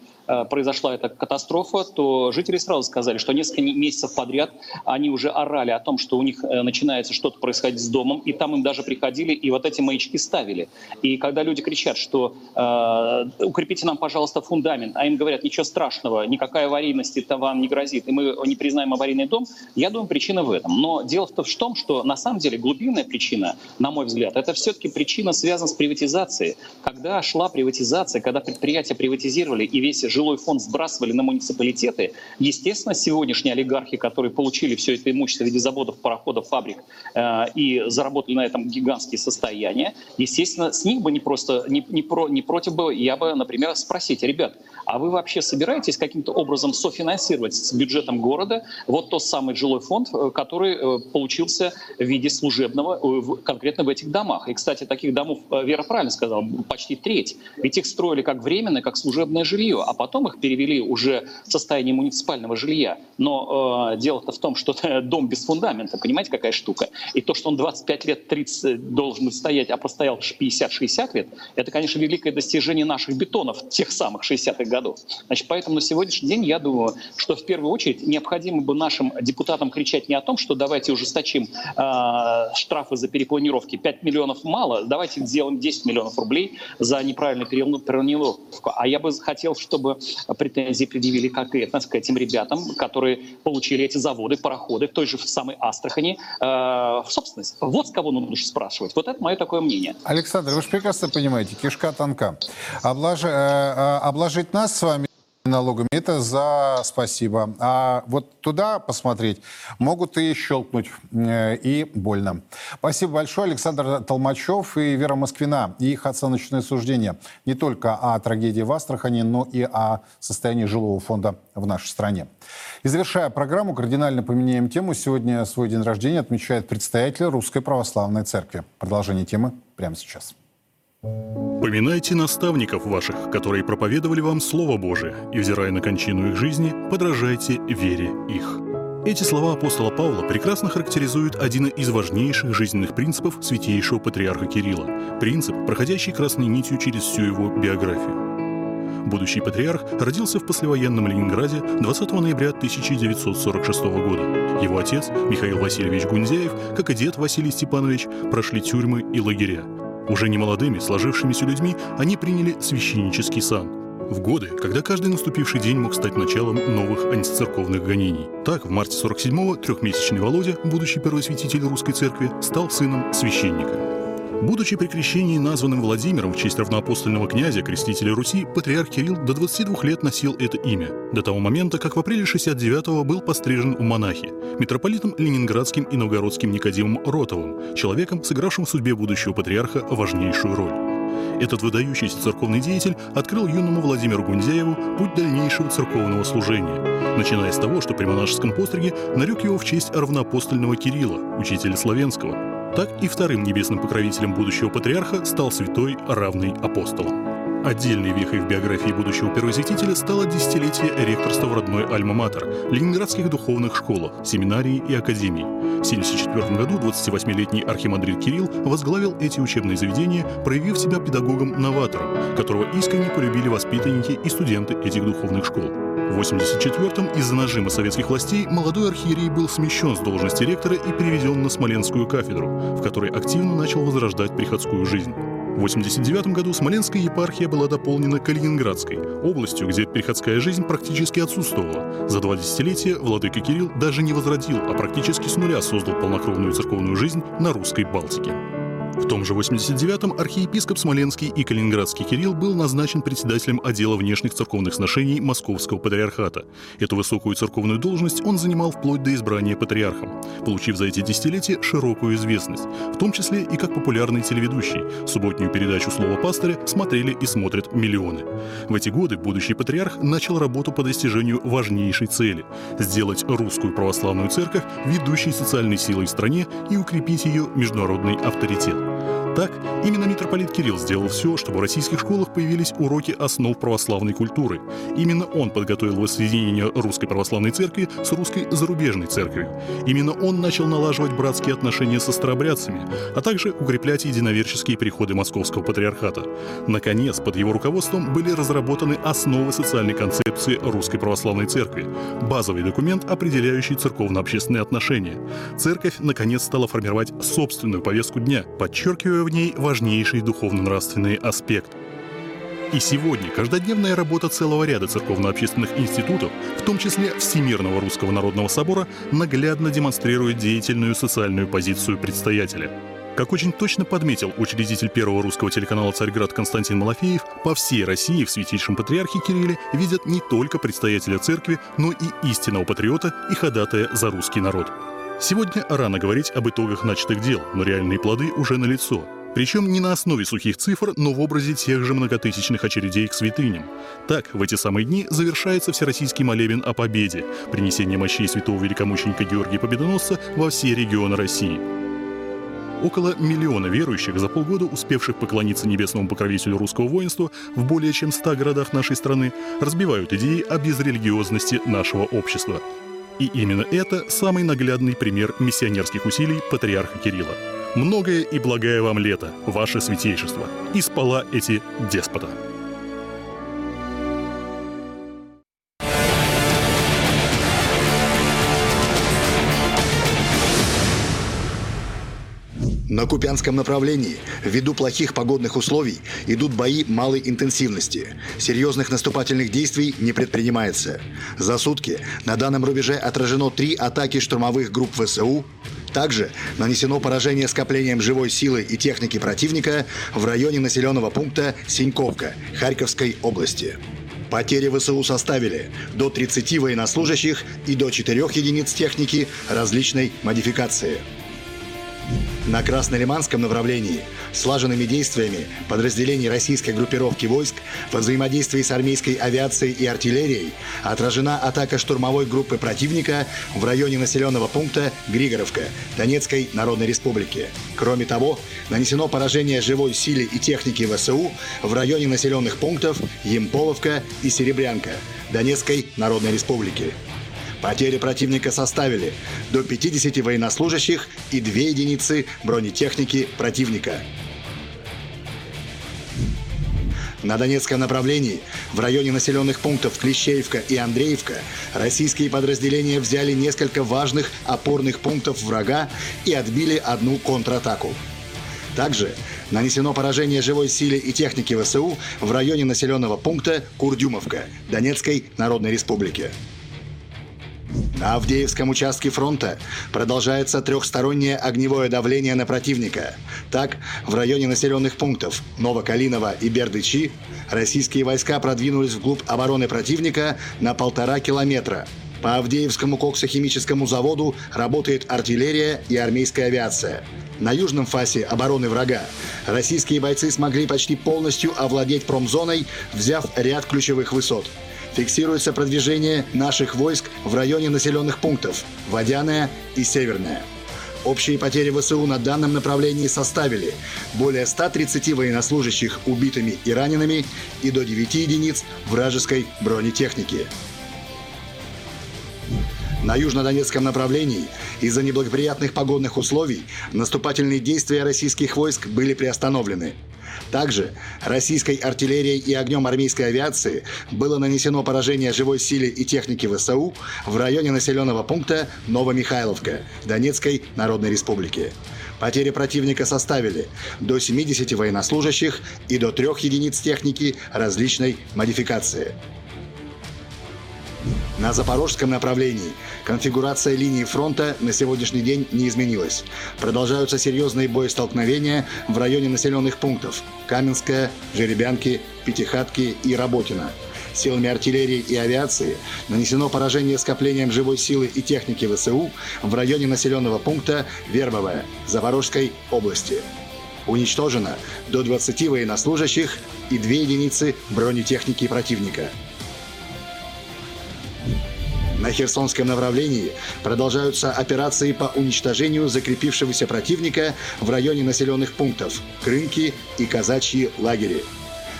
произошла эта катастрофа, то жители сразу сказали, что несколько месяцев подряд они уже орали о том, что у них начинается что-то происходить с домом, и там им даже приходили и вот эти маячки ставили. И когда люди кричат, что э, укрепите нам, пожалуйста, фундамент, а им говорят, ничего страшного, никакая аварийность вам не грозит, и мы не признаем аварийный дом, я думаю, причина в этом. Но дело в том, что на самом деле глубинная причина, на мой взгляд, это все-таки причина связана с приватизацией. Когда шла приватизация, когда предприятия приватизировали и весь жилой фонд сбрасывали на муниципалитеты. Естественно, сегодняшние олигархи, которые получили все это имущество в виде заводов, пароходов, фабрик э, и заработали на этом гигантские состояния, естественно, с них бы не просто, не, не, про, не против бы, я бы, например, спросить, ребят, а вы вообще собираетесь каким-то образом софинансировать с бюджетом города вот тот самый жилой фонд, который получился в виде служебного конкретно в этих домах? И, кстати, таких домов, Вера правильно сказала, почти треть. Ведь их строили как временное, как служебное жилье, а потом Потом их перевели уже в состояние муниципального жилья. Но э, дело-то в том, что дом без фундамента, понимаете, какая штука. И то, что он двадцать пять лет, тридцать должен стоять, а простоял пятьдесят-шестьдесят лет, это, конечно, великое достижение наших бетонов тех самых шестидесятых годов. Значит, поэтому на сегодняшний день, я думаю, что в первую очередь необходимо бы нашим депутатам кричать не о том, что давайте ужесточим э, штрафы за перепланировки. пять миллионов мало, давайте сделаем десять миллионов рублей за неправильную перепланировку. А я бы хотел, чтобы претензии предъявили конкретно к этим ребятам, которые получили эти заводы, пароходы в той же самой Астрахани э, в собственность. Вот с кого нужно спрашивать. Вот это мое такое мнение. Александр, вы же прекрасно понимаете, кишка тонка. Облаж... Э, обложить нас с вами налогами — это за спасибо. А вот туда посмотреть могут и щелкнуть, и больно. Спасибо большое. Александр Толмачев и Вера Москвина. И их оценочное суждение не только о трагедии в Астрахани, но и о состоянии жилого фонда в нашей стране. И завершая программу, кардинально поменяем тему. Сегодня свой день рождения отмечает предстоятель Русской Православной Церкви. Продолжение темы прямо сейчас. Поминайте наставников ваших, которые проповедовали вам Слово Божие, и, взирая на кончину их жизни, подражайте вере их. Эти слова апостола Павла прекрасно характеризуют один из важнейших жизненных принципов святейшего патриарха Кирилла, принцип, проходящий красной нитью через всю его биографию. Будущий патриарх родился в послевоенном Ленинграде двадцатого ноября тысяча девятьсот сорок шестого года. Его отец, Михаил Васильевич Гунзяев, как и дед Василий Степанович, прошли тюрьмы и лагеря. Уже немолодыми, сложившимися людьми, они приняли священнический сан. В годы, когда каждый наступивший день мог стать началом новых антицерковных гонений. Так, в марте сорок седьмого трехмесячный Володя, будущий первосвятитель русской церкви, стал сыном священника. Будучи при крещении названным Владимиром в честь равноапостольного князя, крестителя Руси, патриарх Кирилл до двадцати двух лет носил это имя, до того момента, как в апреле шестьдесят девятого был пострижен в монахи, митрополитом ленинградским и новгородским Никодимом Ротовым, человеком, сыгравшим в судьбе будущего патриарха важнейшую роль. Этот выдающийся церковный деятель открыл юному Владимиру Гунзяеву путь дальнейшего церковного служения, начиная с того, что при монашеском постриге нарек его в честь равноапостольного Кирилла, учителя славянского. Так и вторым небесным покровителем будущего патриарха стал святой, равный апостолам. Отдельной вехой в биографии будущего первосвятителя стало десятилетие ректорства в родной Альма-Матер, ленинградских духовных школах, семинарии и академии. В тысяча девятьсот семьдесят четвёртом году двадцативосьмилетний архимандрит Кирилл возглавил эти учебные заведения, проявив себя педагогом-новатором, которого искренне полюбили воспитанники и студенты этих духовных школ. В восемьдесят четвёртом из-за нажима советских властей молодой архиерей был смещен с должности ректора и переведен на Смоленскую кафедру, в которой активно начал возрождать приходскую жизнь. В восемьдесят девятом году Смоленская епархия была дополнена Калининградской, областью, где приходская жизнь практически отсутствовала. За два десятилетия владыка Кирилл даже не возродил, а практически с нуля создал полнокровную церковную жизнь на русской Балтике. В том же восемьдесят девятом архиепископ Смоленский и Калининградский Кирилл был назначен председателем отдела внешних церковных сношений Московского патриархата. Эту высокую церковную должность он занимал вплоть до избрания патриархом, получив за эти десятилетия широкую известность, в том числе и как популярный телеведущий. Субботнюю передачу «Слово пастыря» смотрели и смотрят миллионы. В эти годы будущий патриарх начал работу по достижению важнейшей цели – сделать русскую православную церковь ведущей социальной силой в стране и укрепить ее международный авторитет. Так, именно митрополит Кирилл сделал все, чтобы в российских школах появились уроки основ православной культуры. Именно он подготовил воссоединение русской православной церкви с русской зарубежной церковью. Именно он начал налаживать братские отношения со старобрядцами, а также укреплять единоверческие переходы Московского патриархата. Наконец, под его руководством были разработаны основы социальной концепции русской православной церкви, базовый документ, определяющий церковно-общественные отношения. Церковь, наконец, стала формировать собственную повестку дня, подчеркивая в ней важнейший духовно-нравственный аспект. И сегодня каждодневная работа целого ряда церковно-общественных институтов, в том числе Всемирного Русского Народного Собора, наглядно демонстрирует деятельную социальную позицию предстоятеля. Как очень точно подметил учредитель Первого Русского телеканала «Царьград» Константин Малафеев, по всей России в святейшем патриархе Кирилле видят не только предстоятеля церкви, но и истинного патриота и ходатая за русский народ. Сегодня рано говорить об итогах начатых дел, но реальные плоды уже налицо. Причем не на основе сухих цифр, но в образе тех же многотысячных очередей к святыням. Так, в эти самые дни завершается всероссийский молебен о победе, принесение мощей святого великомученика Георгия Победоносца во все регионы России. Около миллиона верующих, за полгода успевших поклониться небесному покровителю русского воинства в более чем ста городах нашей страны, разбивают идеи о безрелигиозности нашего общества. И именно это самый наглядный пример миссионерских усилий патриарха Кирилла. Многое и благое вам лето, ваше святейшество, и спала эти деспота. На Купянском направлении, ввиду плохих погодных условий, идут бои малой интенсивности. Серьезных наступательных действий не предпринимается. За сутки на данном рубеже отражено три атаки штурмовых групп ВСУ. Также нанесено поражение скоплением живой силы и техники противника в районе населенного пункта Синьковка Харьковской области. Потери ВСУ составили до тридцати военнослужащих и до четырёх единиц техники различной модификации. На Краснолиманском направлении слаженными действиями подразделений российской группировки войск во взаимодействии с армейской авиацией и артиллерией отражена атака штурмовой группы противника в районе населенного пункта Григоровка Донецкой Народной Республики. Кроме того, нанесено поражение живой силе и техники ВСУ в районе населенных пунктов Ямполовка и Серебрянка Донецкой Народной Республики. Потери противника составили до пятидесяти военнослужащих и две единицы бронетехники противника. На Донецком направлении в районе населенных пунктов Клещеевка и Андреевка российские подразделения взяли несколько важных опорных пунктов врага и отбили одну контратаку. Также нанесено поражение живой силе и техники ВСУ в районе населенного пункта Курдюмовка Донецкой Народной Республики. На Авдеевском участке фронта продолжается трехстороннее огневое давление на противника. Так, в районе населенных пунктов Новокалиново и Бердычи российские войска продвинулись вглубь обороны противника на полтора километра. По Авдеевскому коксохимическому заводу работает артиллерия и армейская авиация. На южном фасе обороны врага российские бойцы смогли почти полностью овладеть промзоной, взяв ряд ключевых высот. Фиксируется продвижение наших войск в районе населенных пунктов Водяное и Северное. Общие потери ВСУ на данном направлении составили более ста тридцати военнослужащих убитыми и ранеными и до девяти единиц вражеской бронетехники. На южнодонецком направлении из-за неблагоприятных погодных условий наступательные действия российских войск были приостановлены. Также российской артиллерией и огнем армейской авиации было нанесено поражение живой силе и техники ВСУ в районе населенного пункта Новомихайловка Донецкой Народной Республики. Потери противника составили до семидесяти военнослужащих и до трех единиц техники различной модификации. На Запорожском направлении конфигурация линии фронта на сегодняшний день не изменилась. Продолжаются серьезные боестолкновения в районе населенных пунктов Каменская, Жеребянки, Пятихатки и Работино. Силами артиллерии и авиации нанесено поражение скоплением живой силы и техники ВСУ в районе населенного пункта Вербовое Запорожской области. Уничтожено до двадцати военнослужащих и две единицы бронетехники противника. На Херсонском направлении продолжаются операции по уничтожению закрепившегося противника в районе населенных пунктов Крынки и Казачьи лагери.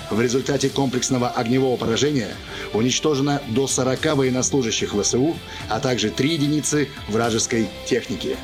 В результате комплексного огневого поражения уничтожено до сорока военнослужащих ВСУ, а также три единицы вражеской техники.